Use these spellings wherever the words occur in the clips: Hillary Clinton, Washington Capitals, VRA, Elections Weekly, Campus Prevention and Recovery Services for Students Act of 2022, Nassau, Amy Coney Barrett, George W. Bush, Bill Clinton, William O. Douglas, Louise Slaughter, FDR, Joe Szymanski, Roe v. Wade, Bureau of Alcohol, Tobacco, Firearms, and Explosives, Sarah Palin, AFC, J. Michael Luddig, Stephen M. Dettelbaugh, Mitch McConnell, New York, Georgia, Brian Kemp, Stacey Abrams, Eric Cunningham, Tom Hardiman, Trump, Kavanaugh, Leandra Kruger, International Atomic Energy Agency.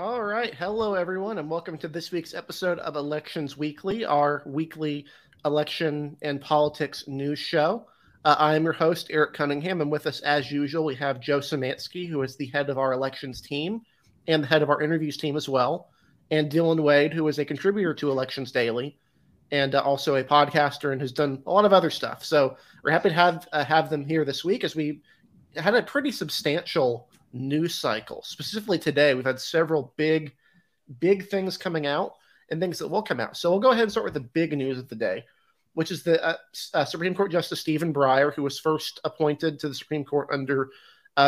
All right. Hello, everyone, and welcome to this week's episode of Elections Weekly, our weekly election and politics news show. I'm your host, Eric Cunningham, and with us, as usual, we have Joe Szymanski, who is the head of our elections team and the head of our interviews team as well, and Dylan Wade, who is a contributor to Elections Daily and also a podcaster and has done a lot of other stuff. So we're happy to have them here this week as we had a pretty substantial news cycle. Specifically today, we've had several big things coming out and things that will come out. So we'll go ahead and start with the big news of the day, which is the Supreme Court Justice Stephen Breyer, who was first appointed to the Supreme Court under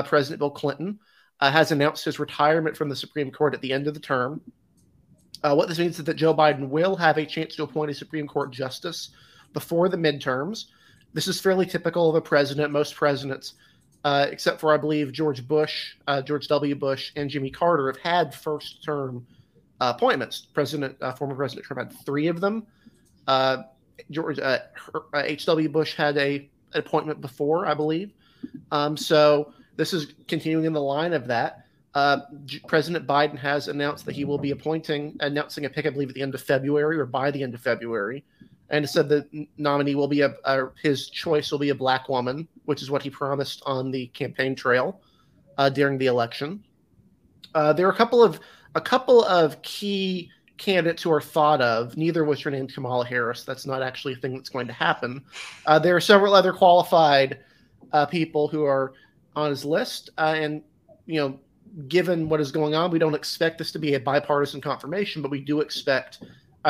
President Bill Clinton, has announced his retirement from the Supreme Court at the end of the term. What this means is that Joe Biden will have a chance to appoint a Supreme Court justice before the midterms. This is fairly typical of a president. Most presidents, except for, I believe, George W. Bush, and Jimmy Carter, have had first-term appointments. Former President Trump had three of them. H.W. Bush had an appointment before, I believe. So this is continuing in the line of that. President Biden has announced that he will be announcing a pick, I believe, at the end of February or by the end of February. And said the nominee will be his choice will be a black woman, which is what he promised on the campaign trail during the election. There are a couple of key candidates who are thought of. Neither was her name Kamala Harris. That's not actually a thing that's going to happen. There are several other qualified people who are on his list, and given what is going on, we don't expect this to be a bipartisan confirmation, but we do expect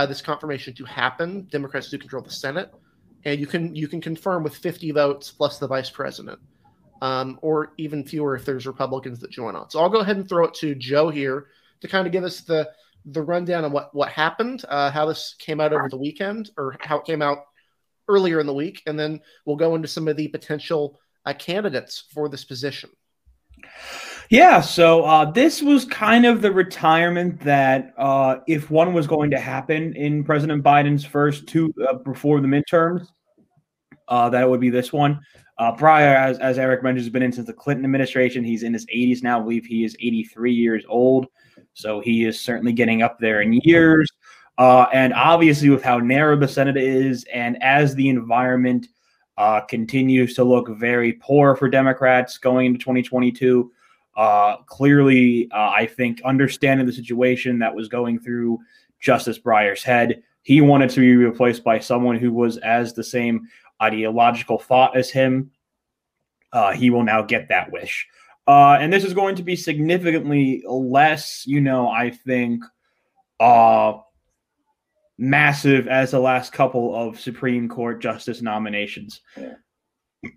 this confirmation to happen. Democrats do control the Senate, and you can confirm with 50 votes plus the vice president, or even fewer if there's Republicans that join on. So I'll go ahead and throw it to Joe here to kind of give us the rundown on what happened, how this came out over the weekend, or how it came out earlier in the week, and then we'll go into some of the potential candidates for this position. Yeah, so this was kind of the retirement that if one was going to happen in President Biden's first two before the midterms, that it would be this one. Breyer, as Eric mentioned, has been in since the Clinton administration. He's in his 80s now. I believe he is 83 years old, so he is certainly getting up there in years. And obviously with how narrow the Senate is and as the environment continues to look very poor for Democrats going into 2022, clearly, I think understanding the situation that was going through Justice Breyer's head, he wanted to be replaced by someone who was as the same ideological thought as him. He will now get that wish. And this is going to be significantly less, I think, massive as the last couple of Supreme Court justice nominations.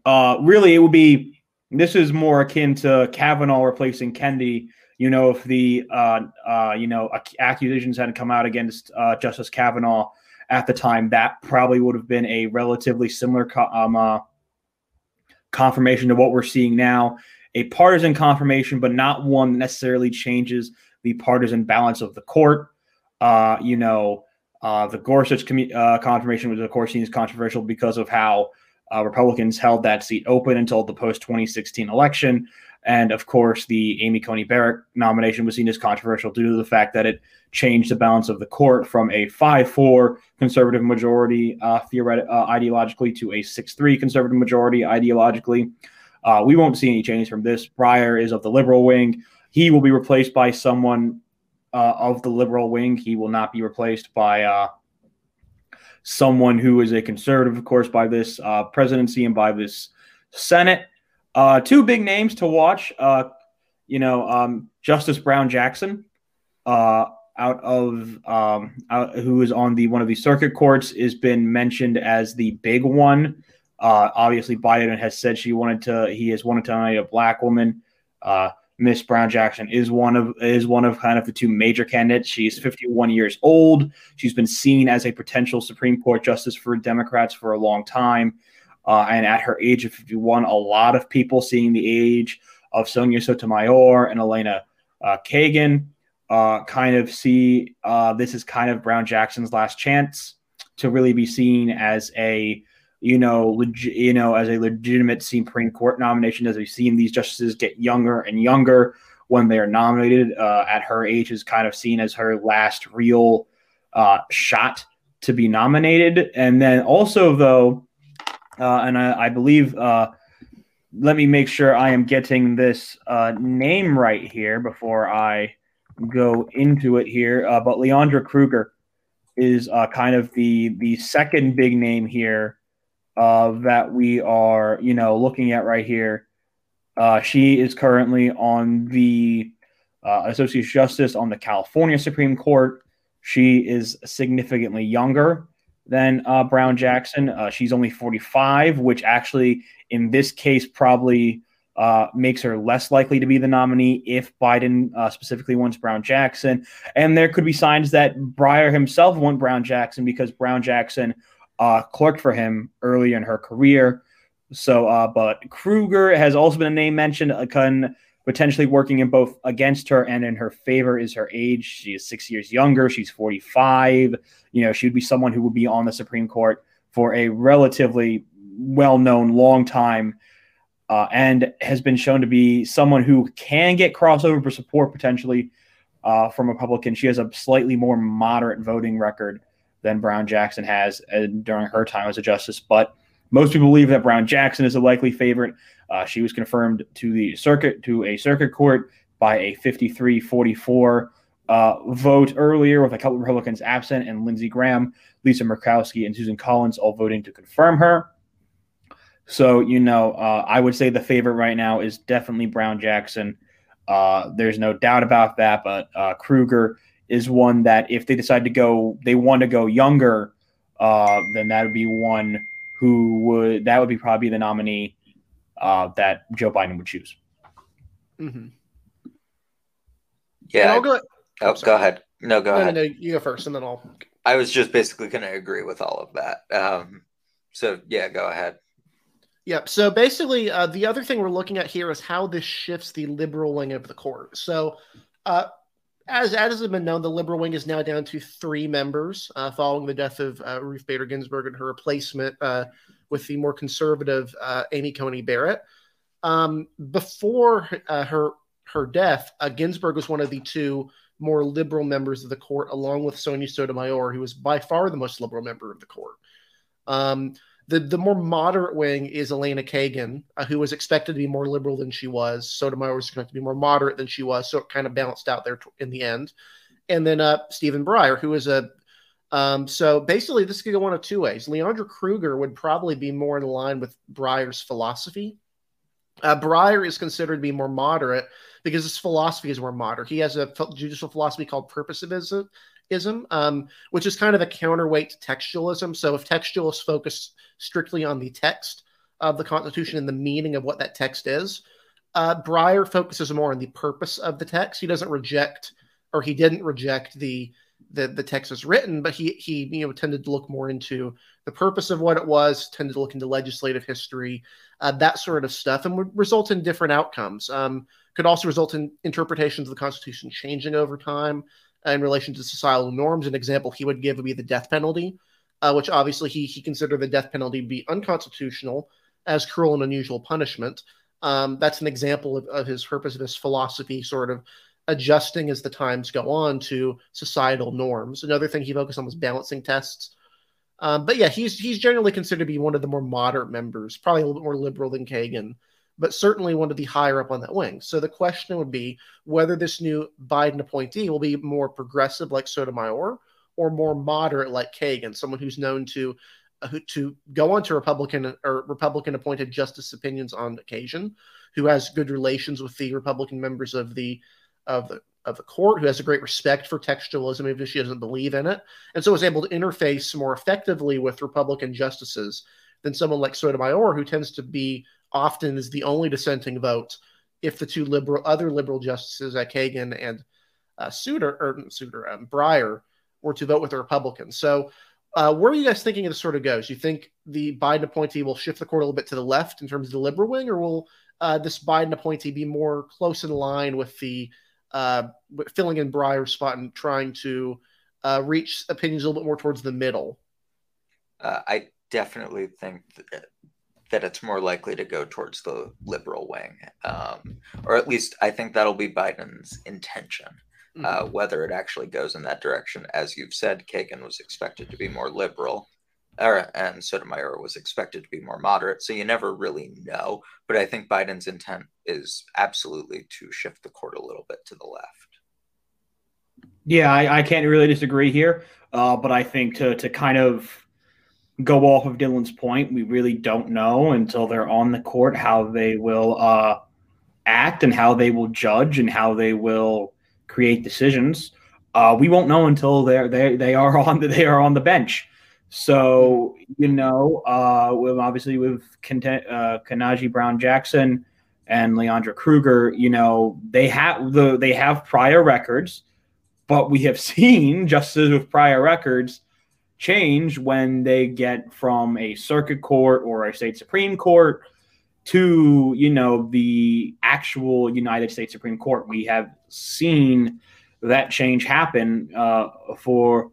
Yeah. Really, it will be. This is more akin to Kavanaugh replacing Kennedy. If the accusations hadn't come out against Justice Kavanaugh at the time, that probably would have been a relatively similar confirmation to what we're seeing now. A partisan confirmation, but not one that necessarily changes the partisan balance of the court. The Gorsuch confirmation was, of course, seen as controversial because of how Republicans held that seat open until the post-2016 election. And, of course, the Amy Coney Barrett nomination was seen as controversial due to the fact that it changed the balance of the court from a 5-4 conservative majority ideologically to a 6-3 conservative majority ideologically. We won't see any change from this. Breyer is of the liberal wing. He will be replaced by someone of the liberal wing. He will not be replaced by someone who is a conservative, of course, by this presidency and by this Senate. Two big names to watch. Justice Brown Jackson, who is on one of the circuit courts, has been mentioned as the big one. Obviously, Biden has said he has wanted to nominate a black woman. Miss Brown Jackson is one of kind of the two major candidates. She's 51 years old. She's been seen as a potential Supreme Court justice for Democrats for a long time. And at her age of 51, a lot of people seeing the age of Sonia Sotomayor and Elena Kagan kind of see this is kind of Brown Jackson's last chance to really be seen as a legitimate Supreme Court nomination, as we've seen these justices get younger and younger, when they are nominated at her age is kind of seen as her last real shot to be nominated. And then also, though, and I believe, let me make sure I am getting this name right here before I go into it here. But Leandra Kruger is kind of the second big name here that we are, you know, looking at right here. She is currently on the Associate Justice on the California Supreme Court. She is significantly younger than Brown Jackson. She's only 45, which actually in this case probably makes her less likely to be the nominee if Biden specifically wants Brown Jackson. And there could be signs that Breyer himself wants Brown Jackson because Brown Jackson clerked for him early in her career. So, but Kruger has also been a name mentioned, potentially working in both against her and in her favor is her age. She is 6 years younger. She's 45. You know, she would be someone who would be on the Supreme Court for a relatively well-known long time and has been shown to be someone who can get crossover for support potentially from Republicans. She has a slightly more moderate voting record than Brown Jackson has during her time as a justice, but most people believe that Brown Jackson is a likely favorite. She was confirmed to a circuit court by a 53-44 vote earlier, with a couple of Republicans absent and Lindsey Graham, Lisa Murkowski, and Susan Collins all voting to confirm her. So, you know, I would say the favorite right now is definitely Brown Jackson. There's no doubt about that, but Kruger is one that if they decide to go, they want to go younger, then that would be one that would be probably the nominee that Joe Biden would choose. Mm-hmm. Yeah. Go ahead. No, go ahead. No, you go first, and then I'll. I was just basically going to agree with all of that. So yeah, go ahead. Yep. So basically, the other thing we're looking at here is how this shifts the liberal wing of the court. So, as has been known, the liberal wing is now down to three members following the death of Ruth Bader Ginsburg and her replacement with the more conservative Amy Coney Barrett. Before her death, Ginsburg was one of the two more liberal members of the court, along with Sonia Sotomayor, who was by far the most liberal member of the court. The more moderate wing is Elena Kagan, who was expected to be more liberal than she was. Sotomayor was expected to be more moderate than she was, so it kind of balanced out there in the end. And then Stephen Breyer, who is a so basically this could go one of two ways. Leandra Kruger would probably be more in line with Breyer's philosophy. Breyer is considered to be more moderate because his philosophy is more moderate. He has a judicial philosophy called purposivism, which is kind of a counterweight to textualism. So if textualists focus strictly on the text of the Constitution and the meaning of what that text is, Breyer focuses more on the purpose of the text. He doesn't reject, or he didn't reject the text as written, but he tended to look more into the purpose of what it was, tended to look into legislative history, that sort of stuff, and would result in different outcomes. Could also result in interpretations of the Constitution changing over time. In relation to societal norms, an example he would give would be the death penalty, which obviously he considered the death penalty to be unconstitutional as cruel and unusual punishment. That's an example of his purposivist philosophy sort of adjusting as the times go on to societal norms. Another thing he focused on was balancing tests. But yeah, he's generally considered to be one of the more moderate members, probably a little bit more liberal than Kagan, but certainly one of the higher up on that wing. So the question would be whether this new Biden appointee will be more progressive like Sotomayor or more moderate like Kagan, someone who's known to go on to Republican or Republican-appointed justice opinions on occasion, who has good relations with the Republican members of the court, who has a great respect for textualism, even if she doesn't believe in it, and so is able to interface more effectively with Republican justices than someone like Sotomayor, who tends to be often is the only dissenting vote if the two other liberal justices, Kagan and Breyer, were to vote with the Republicans. So where are you guys thinking this sort of goes? You think the Biden appointee will shift the court a little bit to the left in terms of the liberal wing, or will this Biden appointee be more close in line with the filling in Breyer's spot and trying to reach opinions a little bit more towards the middle? I definitely think that that it's more likely to go towards the liberal wing. Or at least I think that'll be Biden's intention. Whether it actually goes in that direction, as you've said, Kagan was expected to be more liberal, and Sotomayor was expected to be more moderate. So you never really know. But I think Biden's intent is absolutely to shift the court a little bit to the left. Yeah, I can't really disagree here. But I think to kind of go off of Dylan's point, we really don't know until they're on the court how they will act and how they will judge and how they will create decisions. We won't know until they are on the bench. So obviously with Ketanji Brown Jackson and Leandra Kruger, they have prior records, but we have seen justices with prior records change when they get from a circuit court or a state Supreme Court to, the actual United States Supreme Court. We have seen that change happen for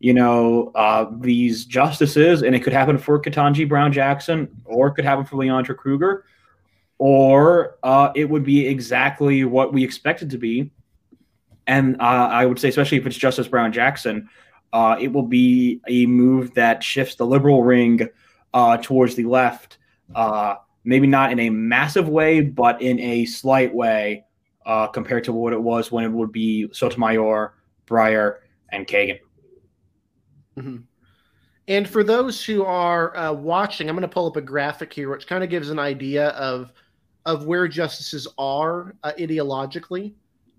these justices, and it could happen for Ketanji Brown Jackson, or it could happen for Leandra Kruger, or it would be exactly what we expect it to be. And I would say, especially if it's Justice Brown Jackson, it will be a move that shifts the liberal ring towards the left, maybe not in a massive way, but in a slight way compared to what it was when it would be Sotomayor, Breyer, and Kagan. Mm-hmm. And for those who are watching, I'm going to pull up a graphic here, which kind of gives an idea of where justices are ideologically.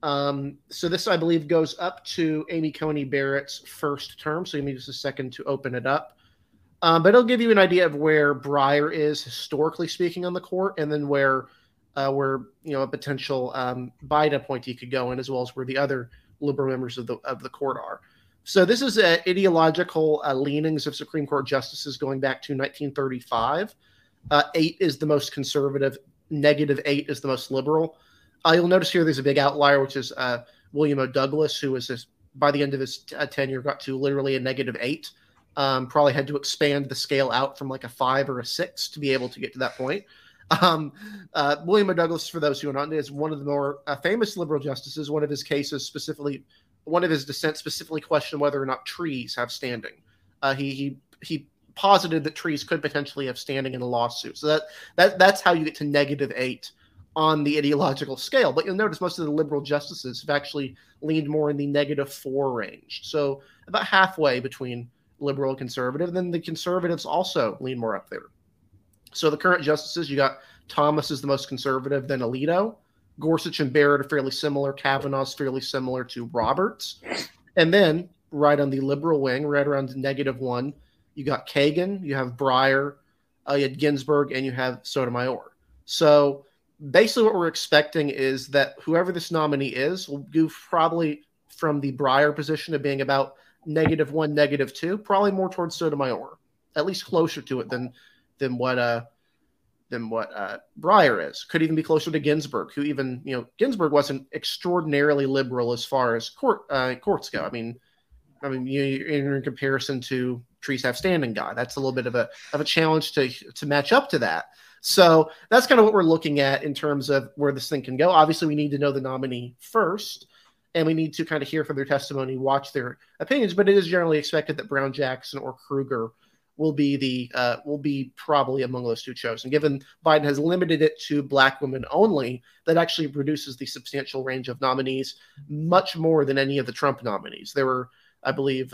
So this, I believe, goes up to Amy Coney Barrett's first term. So give me just a second to open it up. But it'll give you an idea of where Breyer is historically speaking on the court, and then where a potential Biden appointee could go in, as well as where the other liberal members of the court are. So this is ideological leanings of Supreme Court justices going back to 1935. 8 is the most conservative. -8 is the most liberal. You'll notice here there's a big outlier, which is William O. Douglas, who was by the end of his tenure got to literally a -8. Probably had to expand the scale out from like a 5 or a 6 to be able to get to that point. William O. Douglas, for those who are not, is one of the more famous liberal justices. One of his dissents specifically questioned whether or not trees have standing. He posited that trees could potentially have standing in a lawsuit. So that's how you get to -8. On the ideological scale. But you'll notice most of the liberal justices have actually leaned more in the -4 range. So about halfway between liberal and conservative. And then the conservatives also lean more up there. So the current justices, you got Thomas is the most conservative, then Alito. Gorsuch and Barrett are fairly similar. Kavanaugh's fairly similar to Roberts. And then right on the liberal wing, right around -1, you got Kagan, you have Breyer, you had Ginsburg, and you have Sotomayor. So basically what we're expecting is that whoever this nominee is will go probably from the Breyer position of being about -1, -2, probably more towards Sotomayor, at least closer to it than what Breyer is. Could even be closer to Ginsburg, who even, Ginsburg wasn't extraordinarily liberal as far as courts go. I mean, in comparison to trees have standing guy, that's a little bit of a challenge to match up to that. So that's kind of what we're looking at in terms of where this thing can go. Obviously, we need to know the nominee first, and we need to kind of hear from their testimony, watch their opinions. But it is generally expected that Brown Jackson or Kruger will be probably among those two chosen. Given Biden has limited it to Black women only, that actually reduces the substantial range of nominees much more than any of the Trump nominees. There were, I believe,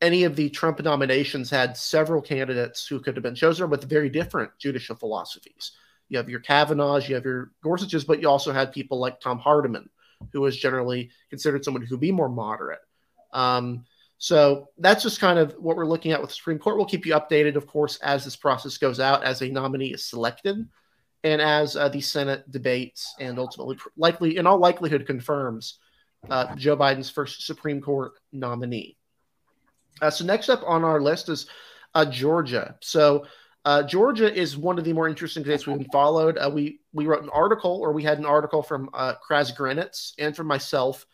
any of the Trump nominations had several candidates who could have been chosen with very different judicial philosophies. You have your Kavanaughs, you have your Gorsuches, but you also had people like Tom Hardiman, who was generally considered someone who would be more moderate. So that's just kind of what we're looking at with the Supreme Court. We'll keep you updated, of course, as this process goes out, as a nominee is selected, and as the Senate debates and ultimately likely, in all likelihood, confirms Joe Biden's first Supreme Court nominee. So next up on our list is Georgia. So Georgia is one of the more interesting states we've been followed. We had an article from Kris Granitz and from myself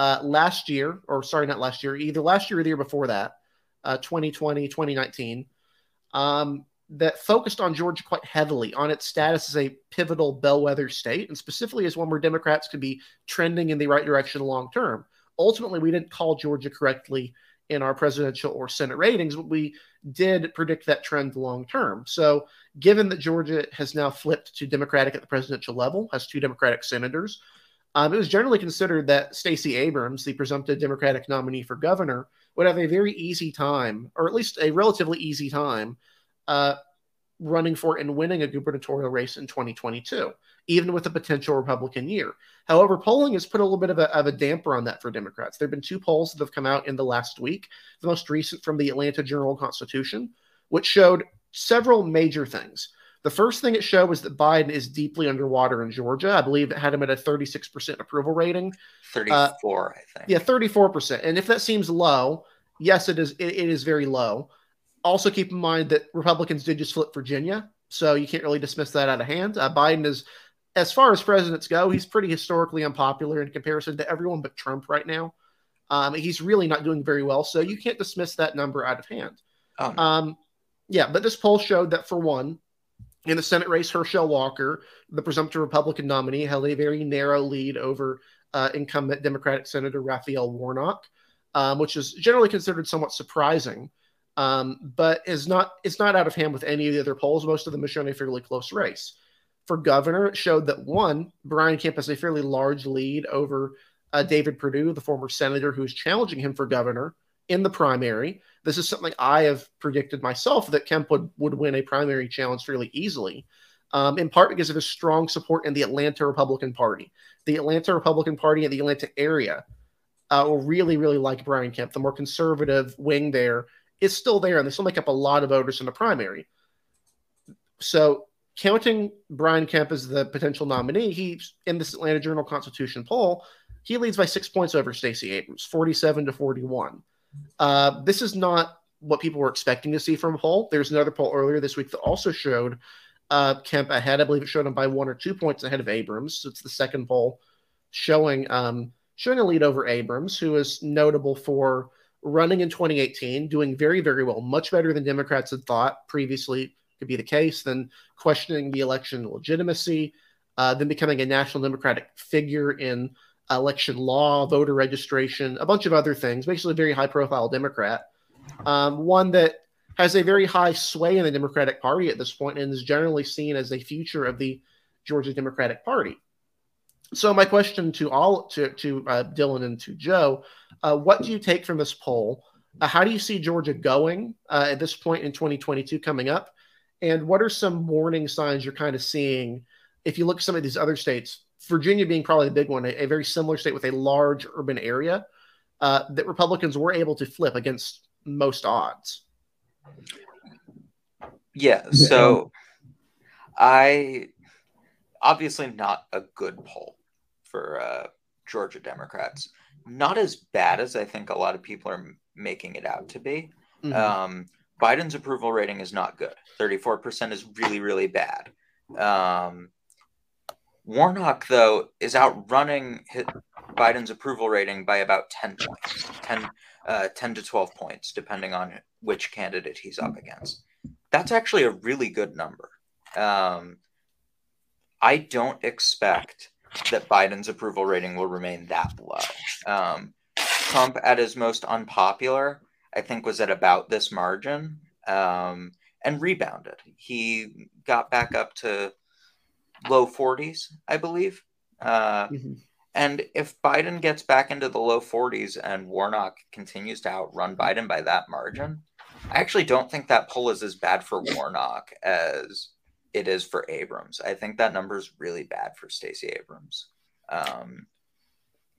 either last year or the year before that, 2019. that focused on Georgia quite heavily, on its status as a pivotal bellwether state, and specifically as one where Democrats could be trending in the right direction long term. Ultimately, we didn't call Georgia correctly in our presidential or Senate ratings, but we did predict that trend long term. So given that Georgia has now flipped to Democratic at the presidential level, has two Democratic senators, it was generally considered that Stacey Abrams, the presumptive Democratic nominee for governor, would have a very easy time, or at least a relatively easy time, running for and winning a gubernatorial race in 2022, even with a potential Republican year. However, polling has put a little bit of a damper on that for Democrats. There have been two polls that have come out in the last week, the most recent from the Atlanta Journal-Constitution, which showed several major things. The first thing it showed was that Biden is deeply underwater in Georgia. I believe it had him at a 36% approval rating. 34, I think. Yeah, 34%. And if that seems low, yes, it is. It is very low. Also keep in mind that Republicans did just flip Virginia, so you can't really dismiss that out of hand. Biden is, as far as presidents go, he's pretty historically unpopular in comparison to everyone but Trump right now. He's really not doing very well, so you can't dismiss that number out of hand. But this poll showed that, for one, in the Senate race, Herschel Walker, the presumptive Republican nominee, held a very narrow lead over incumbent Democratic Senator Raphael Warnock, which is generally considered somewhat surprising. But it's not out of hand with any of the other polls. Most of them have shown a fairly close race. For governor, it showed that, one, Brian Kemp has a fairly large lead over David Perdue, the former senator who is challenging him for governor in the primary. This is something I have predicted myself, that Kemp would win a primary challenge fairly easily, in part because of his strong support in the Atlanta Republican Party. The Atlanta Republican Party in the Atlanta area will really, really like Brian Kemp. The more conservative wing there is still there, and they still make up a lot of voters in the primary. So counting Brian Kemp as the potential nominee, he's in this Atlanta Journal-Constitution poll, he leads by 6 points over Stacey Abrams, 47-41. This is not what people were expecting to see from a poll. There's another poll earlier this week that also showed Kemp ahead. I believe it showed him by 1 or 2 points ahead of Abrams. So it's the second poll showing a lead over Abrams, who is notable for running in 2018, doing very, very well, much better than Democrats had thought previously could be the case, then questioning the election legitimacy, then becoming a national Democratic figure in election law, voter registration, a bunch of other things, basically a very high-profile Democrat, one that has a very high sway in the Democratic Party at this point and is generally seen as a future of the Georgia Democratic Party. So my question to Dylan and to Joe, what do you take from this poll? How do you see Georgia going at this point in 2022 coming up? And what are some warning signs you're kind of seeing? If you look at some of these other states, Virginia being probably the big one, a very similar state with a large urban area that Republicans were able to flip against most odds. Yeah, so obviously not a good poll for Georgia Democrats. Not as bad as I think a lot of people are making it out to be. Mm-hmm. Biden's approval rating is not good. 34% is really, really bad. Warnock, though, is outrunning Biden's approval rating by about 10 points, 10 to 12 points, depending on which candidate he's up against. That's actually a really good number. I don't expect that Biden's approval rating will remain that low. Trump, at his most unpopular, I think was at about this margin and rebounded. He got back up to low 40s, I believe. And if Biden gets back into the low 40s and Warnock continues to outrun Biden by that margin, I actually don't think that poll is as bad for Warnock as it is for Abrams. I think that number is really bad for Stacey Abrams.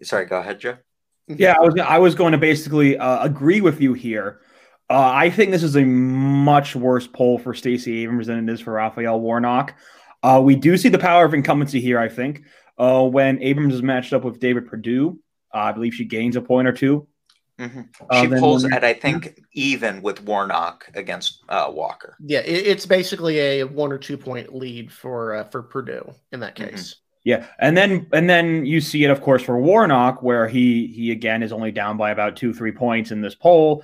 Sorry, go ahead, Joe. Yeah, I was going to basically agree with you here. I think this is a much worse poll for Stacey Abrams than it is for Raphael Warnock. We do see the power of incumbency here, I think. When Abrams is matched up with David Perdue, I believe she gains a point or two. Mm-hmm. She polls at, I think, even with Warnock against Walker. Yeah, it's basically a 1 or 2 point lead for Perdue in that case. Mm-hmm. Yeah, and then you see it, of course, for Warnock, where he again is only down by about 2-3 points in this poll.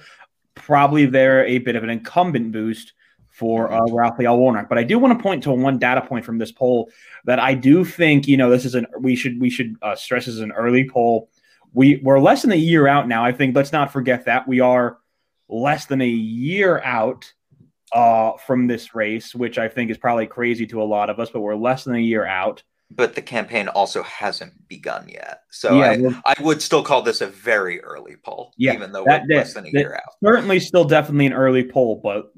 Probably there a bit of an incumbent boost for Raphael Warnock. But I do want to point to one data point from this poll that I do think, you know, this is an we should stress is an early poll. We're less than a year out now. I think let's not forget that we are less than a year out from this race, which I think is probably crazy to a lot of us, but we're less than a year out. But the campaign also hasn't begun yet. So yeah, I would still call this a very early poll, even though we're less than a year out. Certainly still definitely an early poll, but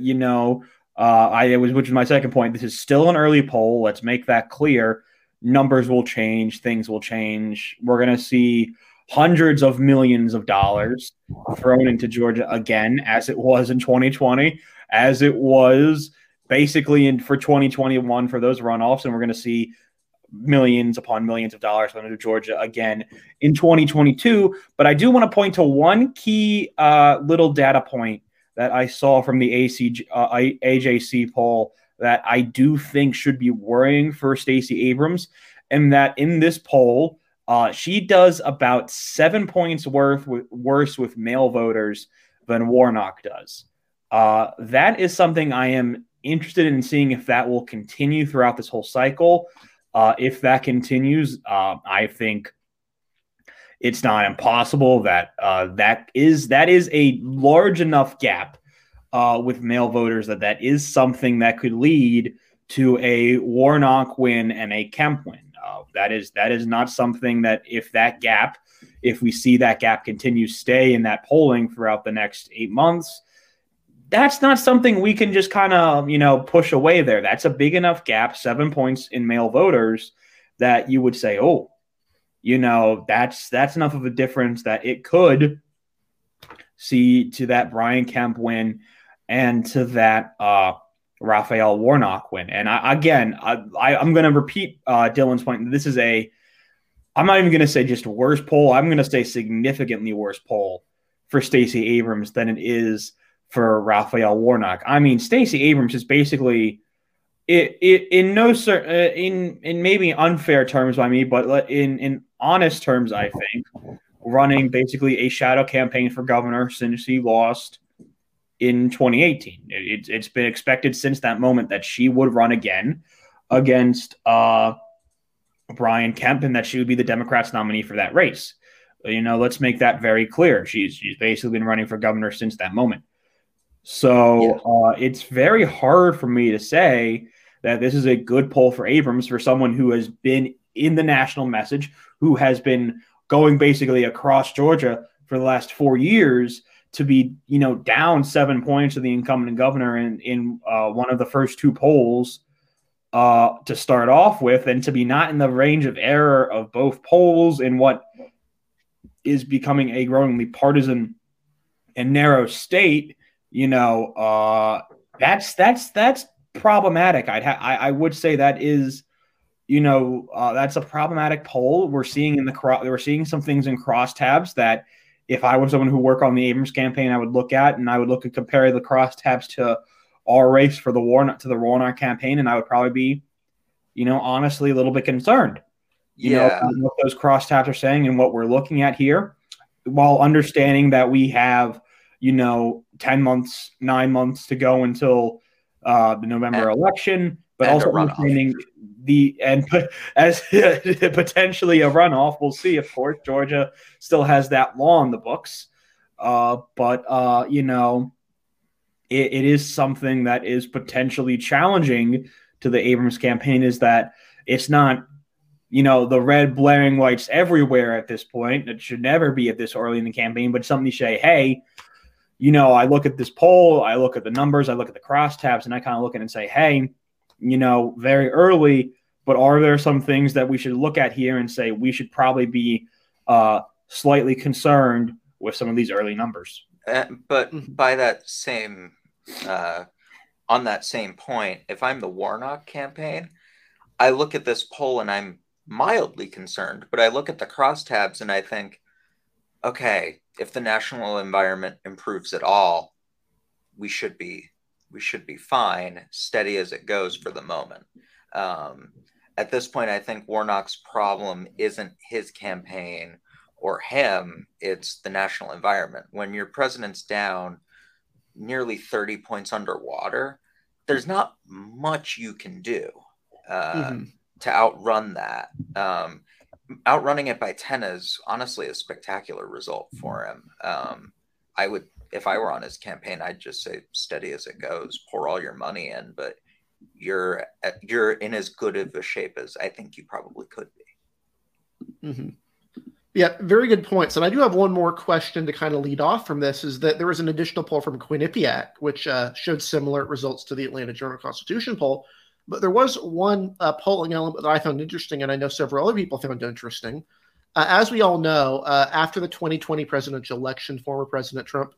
you know, which is my second point. This is still an early poll. Let's make that clear. Numbers will change. Things will change. We're going to see hundreds of millions of dollars thrown into Georgia again, as it was in 2020, as it was basically for 2021 for those runoffs, and we're going to see millions upon millions of dollars going to Georgia again in 2022. But I do want to point to one key little data point that I saw from the AJC poll that I do think should be worrying for Stacey Abrams, and that in this poll, she does about 7 points worse with male voters than Warnock does. That is something I am interested in seeing if that will continue throughout this whole cycle. If that continues, I think it's not impossible that that is a large enough gap with male voters that is something that could lead to a Warnock win and a Kemp win. That is not something that if we see that gap continue, stay in that polling throughout the next 8 months, that's not something we can just kind of, you know, push away there. That's a big enough gap, 7 points in male voters, that you would say, oh, you know, that's enough of a difference that it could see to that Brian Kemp win and to that Raphael Warnock win. And I'm going to repeat Dylan's point. This is I'm not even going to say just worse poll. I'm going to say significantly worse poll for Stacey Abrams than it is for Raphael Warnock. I mean, Stacey Abrams is basically, in maybe unfair terms by me, but in honest terms, I think, running basically a shadow campaign for governor since she lost in 2018. It's been expected since that moment that she would run again against Brian Kemp and that she would be the Democrats' nominee for that race. You know, let's make that very clear. She's basically been running for governor since that moment. So it's very hard for me to say that this is a good poll for Abrams, for someone who has been in the national message, who has been going basically across Georgia for the last 4 years, to be, you know, down 7 points to the incumbent governor in one of the first two polls to start off with, and to be not in the range of error of both polls in what is becoming a growingly partisan and narrow state. You know, that's problematic. I would say that is, you know, that's a problematic poll. We're seeing we're seeing some things in crosstabs that, if I was someone who worked on the Abrams campaign, I would look at, and I would look and compare the crosstabs to our race for the Warnock to the Warnock campaign, and I would probably be, you know, honestly a little bit concerned. You know what those crosstabs are saying and what we're looking at here, while understanding that we have, you know, 10 months, 9 months to go until the November election, but also understanding as potentially a runoff. We'll see. Of course, Georgia still has that law on the books. But you know, it is something that is potentially challenging to the Abrams campaign, is that it's not, you know, the red blaring lights everywhere at this point. It should never be at this early in the campaign, but something to say, hey, you know, I look at this poll, I look at the numbers, I look at the crosstabs, and I kind of look at it and say, hey, you know, very early, but are there some things that we should look at here and say we should probably be slightly concerned with some of these early numbers? But by that same, on that same point, if I'm the Warnock campaign, I look at this poll and I'm mildly concerned, but I look at the crosstabs and I think, okay, if the national environment improves at all, we should be fine, steady as it goes for the moment. At this point, I think Warnock's problem isn't his campaign or him, it's the national environment. When your president's down nearly 30 points underwater, there's not much you can do to outrun that. Outrunning it by 10 is honestly a spectacular result for him. I would, if I were on his campaign, I'd just say steady as it goes, pour all your money in, but you're in as good of a shape as I think you probably could be. Mm-hmm. Yeah, very good points. And I do have one more question to kind of lead off from this, is that there was an additional poll from Quinnipiac, which showed similar results to the Atlanta Journal-Constitution poll. But there was one polling element that I found interesting, and I know several other people found interesting. As we all know, after the 2020 presidential election, former President Trump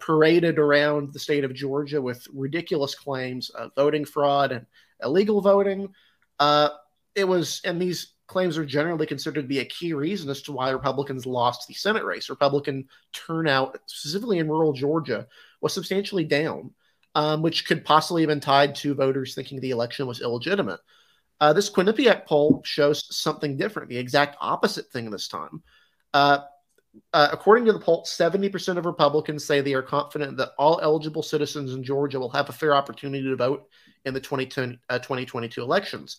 paraded around the state of Georgia with ridiculous claims of voting fraud and illegal voting. And these claims are generally considered to be a key reason as to why Republicans lost the Senate race. Republican turnout, specifically in rural Georgia, was substantially down, which could possibly have been tied to voters thinking the election was illegitimate. This Quinnipiac poll shows something different, the exact opposite thing this time. According to the poll, 70% of Republicans say they are confident that all eligible citizens in Georgia will have a fair opportunity to vote in the 2022 elections.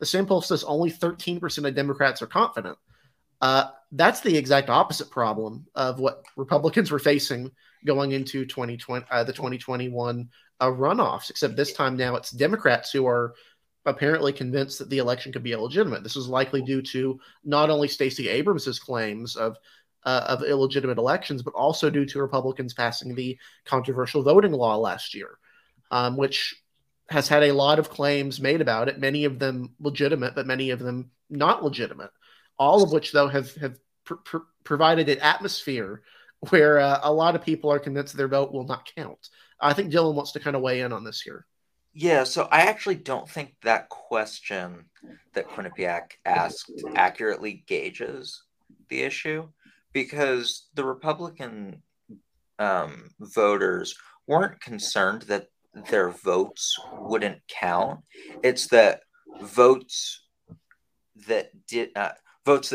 The same poll says only 13% of Democrats are confident. That's the exact opposite problem of what Republicans were facing going into the 2021 runoffs, except this time now it's Democrats who are apparently convinced that the election could be illegitimate. This is likely due to not only Stacey Abrams' claims of illegitimate elections, but also due to Republicans passing the controversial voting law last year, which has had a lot of claims made about it, many of them legitimate, but many of them not legitimate, all of which, though, have provided an atmosphere where a lot of people are convinced their vote will not count. I think Dylan wants to kind of weigh in on this here. Yeah, so I actually don't think that question that Quinnipiac asked accurately gauges the issue, because the Republican voters weren't concerned that their votes wouldn't count. It's that votes that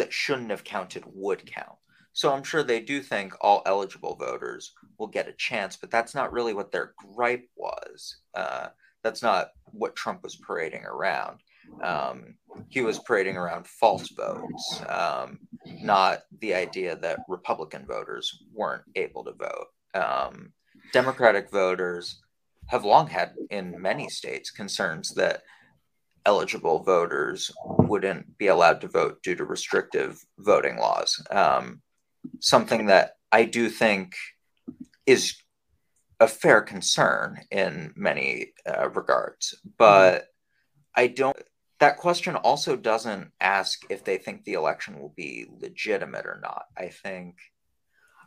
shouldn't have counted would count. So I'm sure they do think all eligible voters will get a chance, but that's not really what their gripe was. That's not what Trump was parading around. He was parading around false votes, not the idea that Republican voters weren't able to vote. Democratic voters have long had, in many states, concerns that eligible voters wouldn't be allowed to vote due to restrictive voting laws. Something that I do think is a fair concern in many regards, but that question also doesn't ask if they think the election will be legitimate or not. I think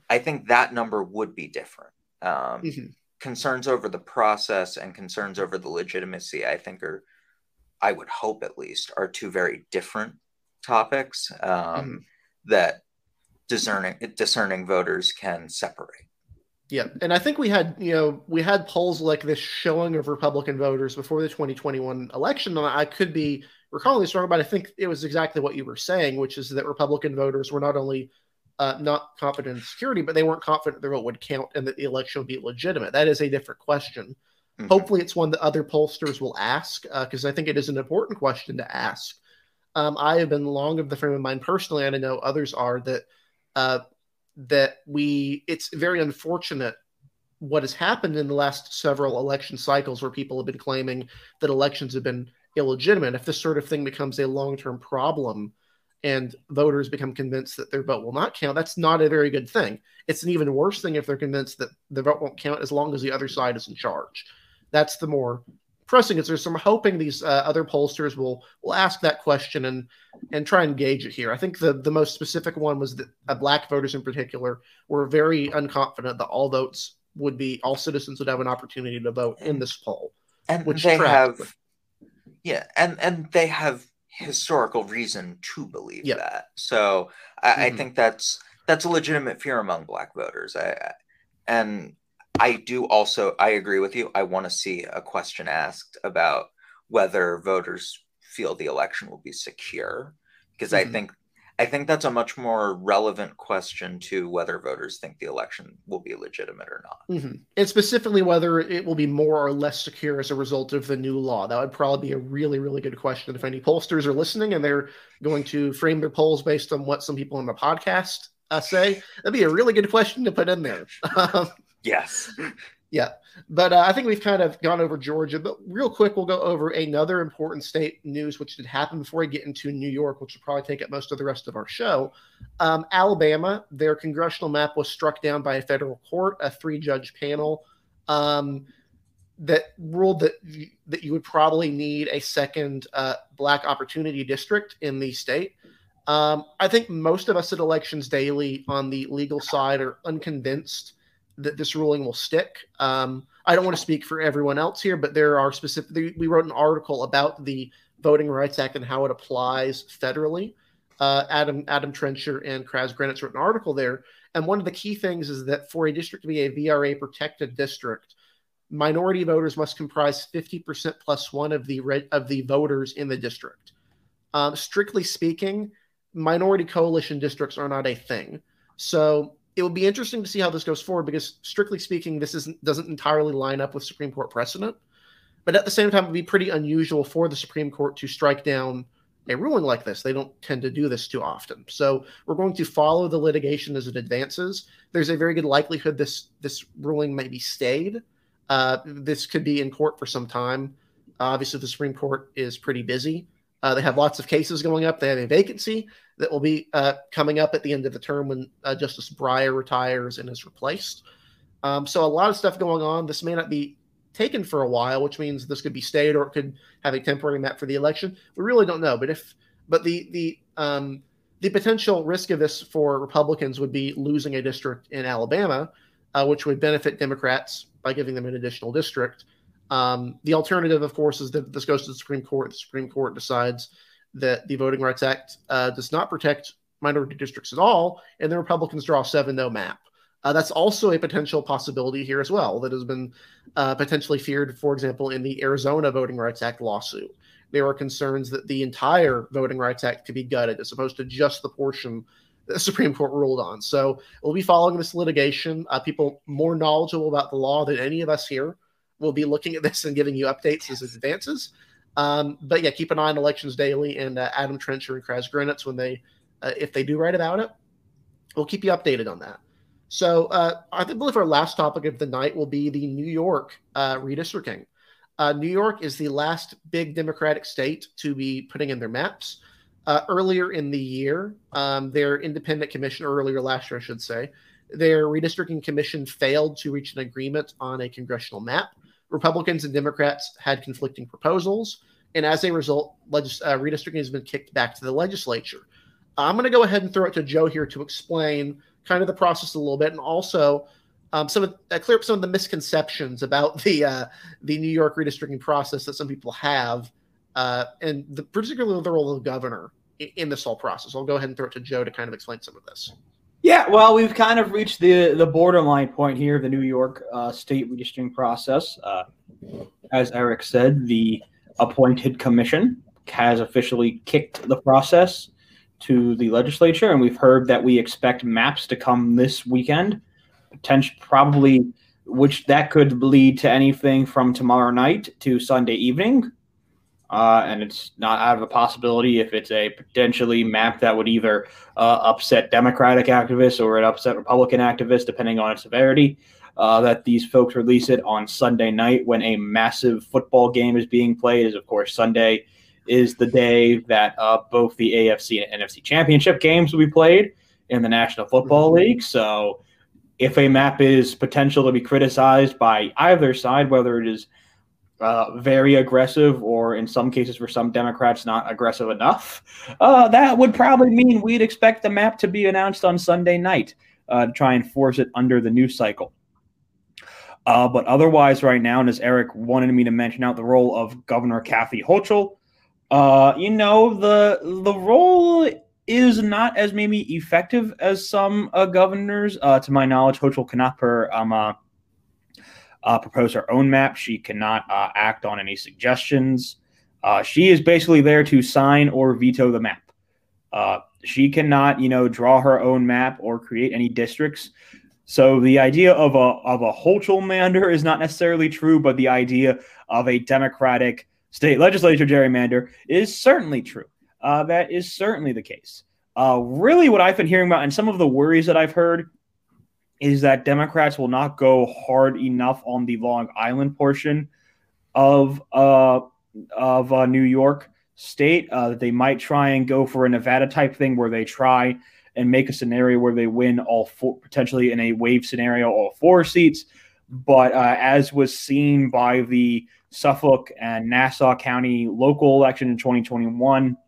that number would be different. Concerns over the process and concerns over the legitimacy, I think, I would hope at least, are two very different topics that discerning voters can separate. Yeah, and I think we had polls like this showing of Republican voters before the 2021 election. And I could be recalling this wrong, but I think it was exactly what you were saying, which is that Republican voters were not only not confident in security, but they weren't confident their vote would count and that the election would be legitimate. That is a different question. Mm-hmm. Hopefully it's one that other pollsters will ask, because I think it is an important question to ask. I have been long of the frame of mind personally, and I know others are, that it's very unfortunate what has happened in the last several election cycles where people have been claiming that elections have been illegitimate. If this sort of thing becomes a long-term problem, and voters become convinced that their vote will not count, that's not a very good thing. It's an even worse thing if they're convinced that the vote won't count as long as the other side is in charge. That's the more pressing concern. So I'm hoping these other pollsters will ask that question and try and gauge it here. I think the most specific one was that Black voters in particular were very unconfident that all citizens would have an opportunity to vote in this poll. And which they have, and they have historical reason to believe that. So I think that's a legitimate fear among Black voters. I agree with you. I want to see a question asked about whether voters feel the election will be secure, because I think I think that's a much more relevant question to whether voters think the election will be legitimate or not. Mm-hmm. And specifically whether it will be more or less secure as a result of the new law. That would probably be a really, really good question if any pollsters are listening and they're going to frame their polls based on what some people on the podcast say. That'd be a really good question to put in there. Yes. Yeah, but I think we've kind of gone over Georgia, but real quick, we'll go over another important state news, which did happen before I get into New York, which will probably take up most of the rest of our show. Alabama, their congressional map was struck down by a federal court, a 3-judge panel that ruled that you would probably need a second black opportunity district in the state. I think most of us at Elections Daily on the legal side are unconvinced that this ruling will stick. I don't want to speak for everyone else here, but there are specific. We wrote an article about the Voting Rights Act and how it applies federally. Adam Trencher and Kris Granitz wrote an article there. And one of the key things is that for a district to be a VRA protected district, minority voters must comprise 50% plus one of the voters in the district. Strictly speaking, minority coalition districts are not a thing. So it will be interesting to see how this goes forward because, strictly speaking, this doesn't entirely line up with Supreme Court precedent. But at the same time, it would be pretty unusual for the Supreme Court to strike down a ruling like this. They don't tend to do this too often. So we're going to follow the litigation as it advances. There's a very good likelihood this ruling may be stayed. This could be in court for some time. Obviously, the Supreme Court is pretty busy. They have lots of cases going up. They have a vacancy that will be coming up at the end of the term when Justice Breyer retires and is replaced. So a lot of stuff going on. This may not be taken for a while, which means this could be stayed or it could have a temporary map for the election. We really don't know. But the potential risk of this for Republicans would be losing a district in Alabama, which would benefit Democrats by giving them an additional district. The alternative, of course, is that this goes to the Supreme Court. The Supreme Court decides that the Voting Rights Act does not protect minority districts at all, and the Republicans draw a 7-0 map. That's also a potential possibility here as well that has been potentially feared, for example, in the Arizona Voting Rights Act lawsuit. There are concerns that the entire Voting Rights Act could be gutted as opposed to just the portion the Supreme Court ruled on. So we'll be following this litigation. People more knowledgeable about the law than any of us here will be looking at this and giving you updates as it advances. But yeah, keep an eye on Elections Daily and Adam Trencher and Kris Granitz when if they do write about it. We'll keep you updated on that. So I believe our last topic of the night will be the New York redistricting. New York is the last big Democratic state to be putting in their maps. Earlier in the year, their independent commission, their redistricting commission failed to reach an agreement on a congressional map. Republicans and Democrats had conflicting proposals, and as a result, redistricting has been kicked back to the legislature. I'm going to go ahead and throw it to Joe here to explain kind of the process a little bit, and also clear up some of the misconceptions about the New York redistricting process that some people have, and particularly the role of the governor in this whole process. I'll go ahead and throw it to Joe to kind of explain some of this. Yeah, well, we've kind of reached the borderline point here of the New York state redistricting process. As Eric said, the appointed commission has officially kicked the process to the legislature, and we've heard that we expect maps to come this weekend, which that could lead to anything from tomorrow night to Sunday evening. And it's not out of a possibility if it's a potentially map that would either upset Democratic activists or an upset Republican activists, depending on its severity, that these folks release it on Sunday night when a massive football game is being played. As of course, Sunday is the day that both the AFC and NFC championship games will be played in the National Football League. So if a map is potential to be criticized by either side, whether it is very aggressive, or in some cases for some Democrats, not aggressive enough, that would probably mean we'd expect the map to be announced on Sunday night to try and force it under the news cycle. But otherwise right now, and as Eric wanted me to mention out the role of Governor Kathy Hochul, the role is not as maybe effective as some governors. To my knowledge, Hochul cannot propose her own map. She cannot act on any suggestions. She is basically there to sign or veto the map. She cannot, draw her own map or create any districts. So the idea of a Hochul mander is not necessarily true, but the idea of a Democratic state legislature gerrymander is certainly true. That is certainly the case. Really what I've been hearing about and some of the worries that I've heard is that Democrats will not go hard enough on the Long Island portion of New York state. They might try and go for a Nevada type thing where they try and make a scenario where they win all four, potentially in a wave scenario, all four seats. But as was seen by the Suffolk and Nassau County local election in 2021,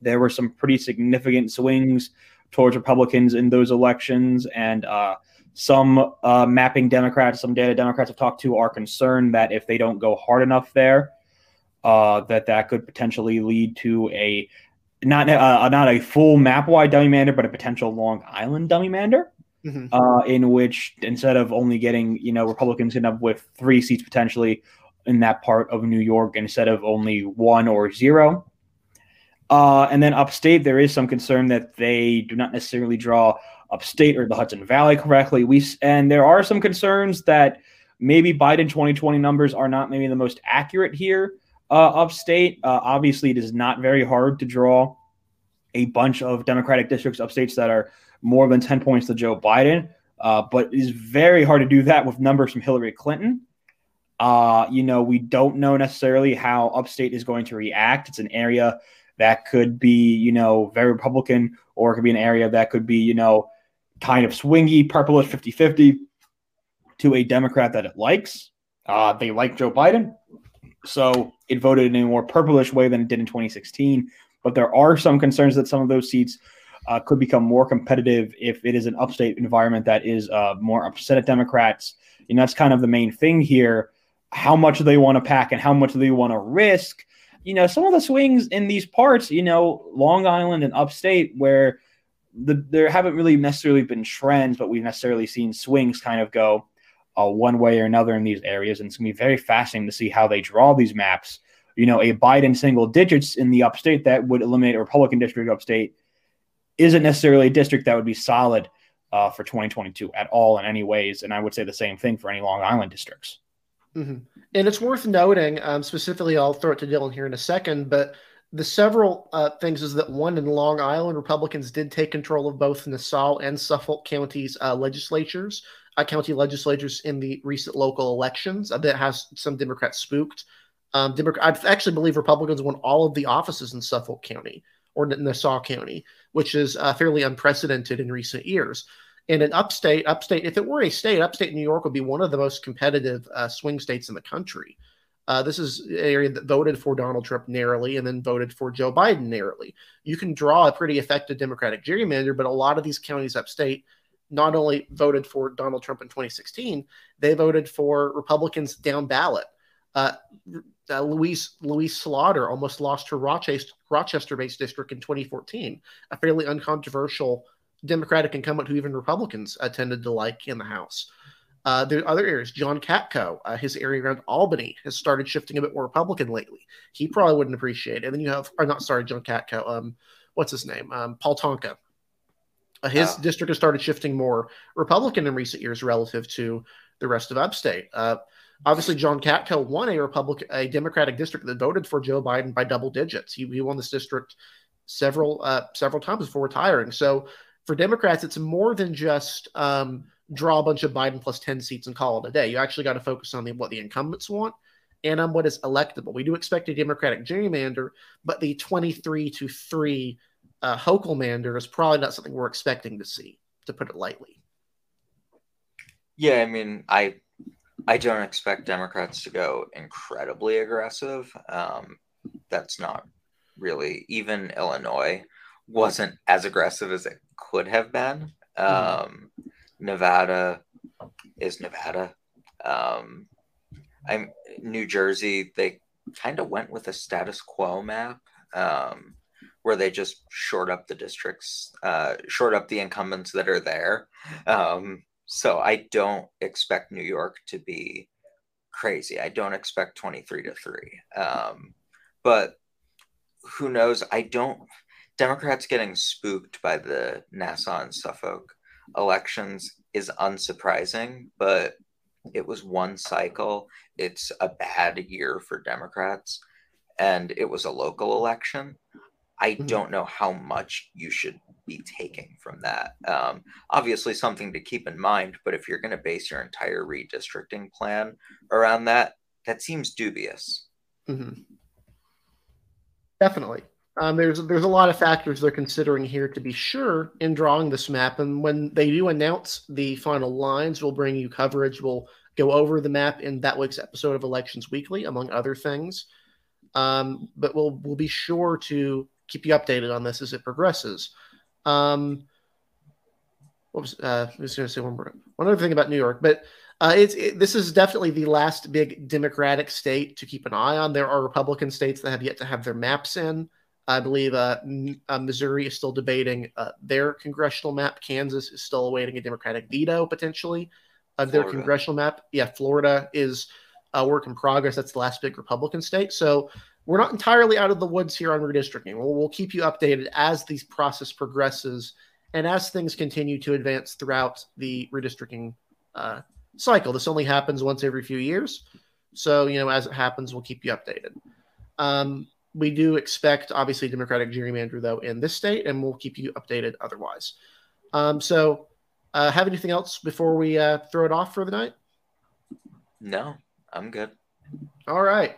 there were some pretty significant swings towards Republicans in those elections. And some mapping Democrats, some data Democrats I've talked to are concerned that if they don't go hard enough there, that could potentially lead to a not a full map-wide dummy-mander, but a potential Long Island dummy-mander, mm-hmm. In which instead of only getting, Republicans end up with 3 seats potentially in that part of New York instead of only 1 or 0. And then upstate, there is some concern that they do not necessarily draw upstate or the Hudson Valley correctly. And there are some concerns that maybe Biden 2020 numbers are not maybe the most accurate here. Upstate, obviously, it is not very hard to draw a bunch of Democratic districts upstates that are more than 10 points to Joe Biden, but it is very hard to do that with numbers from Hillary Clinton. We don't know necessarily how upstate is going to react. It's an area that could be, very Republican, or it could be an area that could be, kind of swingy, purplish 50-50 to a Democrat that it likes. They like Joe Biden. So it voted in a more purplish way than it did in 2016. But there are some concerns that some of those seats could become more competitive if it is an upstate environment that is more upset at Democrats. And that's kind of the main thing here. How much do they want to pack and how much do they want to risk? Some of the swings in these parts, Long Island and upstate, where there haven't really necessarily been trends, but we've necessarily seen swings kind of go one way or another in these areas. And it's going to be very fascinating to see how they draw these maps. A Biden single digits in the upstate that would eliminate a Republican district upstate isn't necessarily a district that would be solid for 2022 at all in any ways. And I would say the same thing for any Long Island districts. Mm-hmm. And it's worth noting, specifically, I'll throw it to Dylan here in a second, but the several things is that one, in Long Island, Republicans did take control of both Nassau and Suffolk counties county legislatures in the recent local elections. That has some Democrats spooked. I actually believe Republicans won all of the offices in Suffolk County or Nassau County, which is fairly unprecedented in recent years. And in upstate, if it were a state, upstate New York would be one of the most competitive swing states in the country. This is an area that voted for Donald Trump narrowly and then voted for Joe Biden narrowly. You can draw a pretty effective Democratic gerrymander, but a lot of these counties upstate not only voted for Donald Trump in 2016, they voted for Republicans down ballot. Louise Slaughter almost lost her Rochester-based district in 2014, a fairly uncontroversial Democratic incumbent who even Republicans tended to like in the House. There are other areas. John Katko, his area around Albany, has started shifting a bit more Republican lately. He probably wouldn't appreciate it. And then you have, John Katko. What's his name? Paul Tonka. His district has started shifting more Republican in recent years relative to the rest of upstate. Obviously, John Katko won a Democratic district that voted for Joe Biden by double digits. He won this district several times before retiring. So for Democrats, it's more than just draw a bunch of Biden plus 10 seats and call it a day. You actually got to focus on what the incumbents want and on what is electable. We do expect a Democratic gerrymander, but the 23-3 Hochul-mander is probably not something we're expecting to see, to put it lightly. Yeah, I mean, I don't expect Democrats to go incredibly aggressive. That's not really, even Illinois wasn't as aggressive as it could have been. Nevada is Nevada. New Jersey, they kind of went with a status quo map. Where they just short up the districts, short up the incumbents that are there. So I don't expect New York to be crazy. I don't expect 23-3. But who knows? Democrats getting spooked by the Nassau and Suffolk elections is unsurprising, but it was one cycle. It's a bad year for Democrats, and it was a local election. I don't know how much you should be taking from that. Obviously, something to keep in mind, but if you're going to base your entire redistricting plan around that, that seems dubious. Mm-hmm. Definitely. There's a lot of factors they're considering here, to be sure, in drawing this map. And when they do announce the final lines, we'll bring you coverage. We'll go over the map in that week's episode of Elections Weekly, among other things. But we'll be sure to keep you updated on this as it progresses. I was going to say one other thing about New York, but this is definitely the last big Democratic state to keep an eye on. There are Republican states that have yet to have their maps in. I believe Missouri is still debating their congressional map. Kansas is still awaiting a Democratic veto, potentially, of their congressional map. Yeah, Florida is a work in progress. That's the last big Republican state. So we're not entirely out of the woods here on redistricting. We'll keep you updated as the process progresses and as things continue to advance throughout the redistricting cycle. This only happens once every few years. So, as it happens, we'll keep you updated. We do expect, obviously, Democratic gerrymander, though, in this state, and we'll keep you updated otherwise. So have anything else before we throw it off for the night? No, I'm good. All right.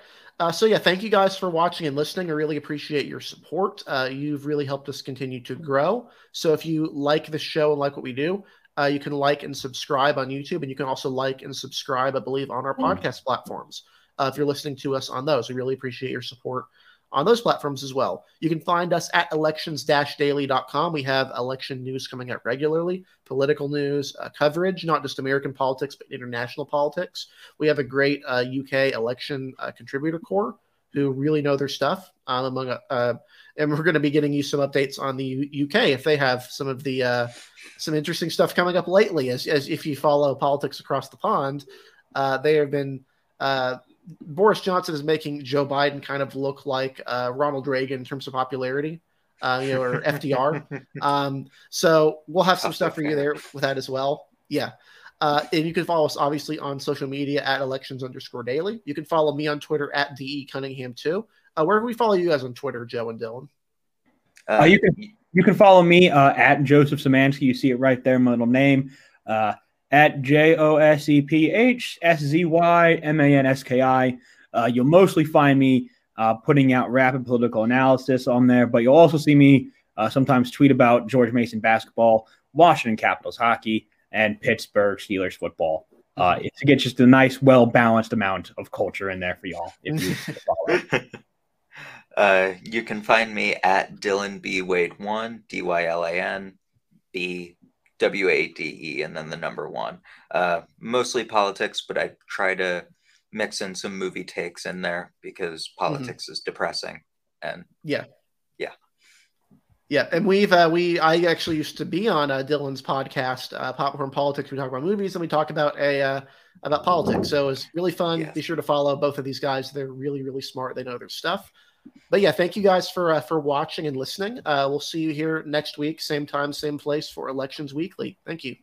So, thank you guys for watching and listening. I really appreciate your support. You've really helped us continue to grow. So if you like the show and like what we do, you can like and subscribe on YouTube, and you can also like and subscribe, I believe, on our podcast platforms. If you're listening to us on those, we really appreciate your support on those platforms as well. You can find us at elections-daily.com. We have election news coming out regularly, political news, coverage, not just American politics, but international politics. We have a great UK election contributor corps who really know their stuff. And we're going to be getting you some updates on the UK if they have some of the some interesting stuff coming up lately. As if you follow politics across the pond, they have been Boris Johnson is making Joe Biden kind of look like Ronald Reagan in terms of popularity, or FDR. So we'll have some stuff for you there with that as well. Yeah. And you can follow us, obviously, on social media at elections_daily. You can follow me on Twitter at DE Cunningham, too. Where can we follow you guys on Twitter, Joe and Dylan? You can follow me at Joseph Szymanski. You see it right there, my little name. At JOSEPHSZYMANSKI. You'll mostly find me putting out rapid political analysis on there, but you'll also see me sometimes tweet about George Mason basketball, Washington Capitals hockey, and Pittsburgh Steelers football. To get just a nice, well-balanced amount of culture in there for y'all. If you follow. You can find me at Dylan B. Wade1, DYLAN B. WADE, and then the number one. Mostly politics, but I try to mix in some movie takes in there because politics is depressing. And yeah. And I actually used to be on Dylan's podcast, Popcorn Politics. We talk about movies and we talk about politics. So it's really fun. Yes. Be sure to follow both of these guys. They're really, really smart. They know their stuff. But yeah, thank you guys for watching and listening. We'll see you here next week, same time, same place for Elections Weekly. Thank you.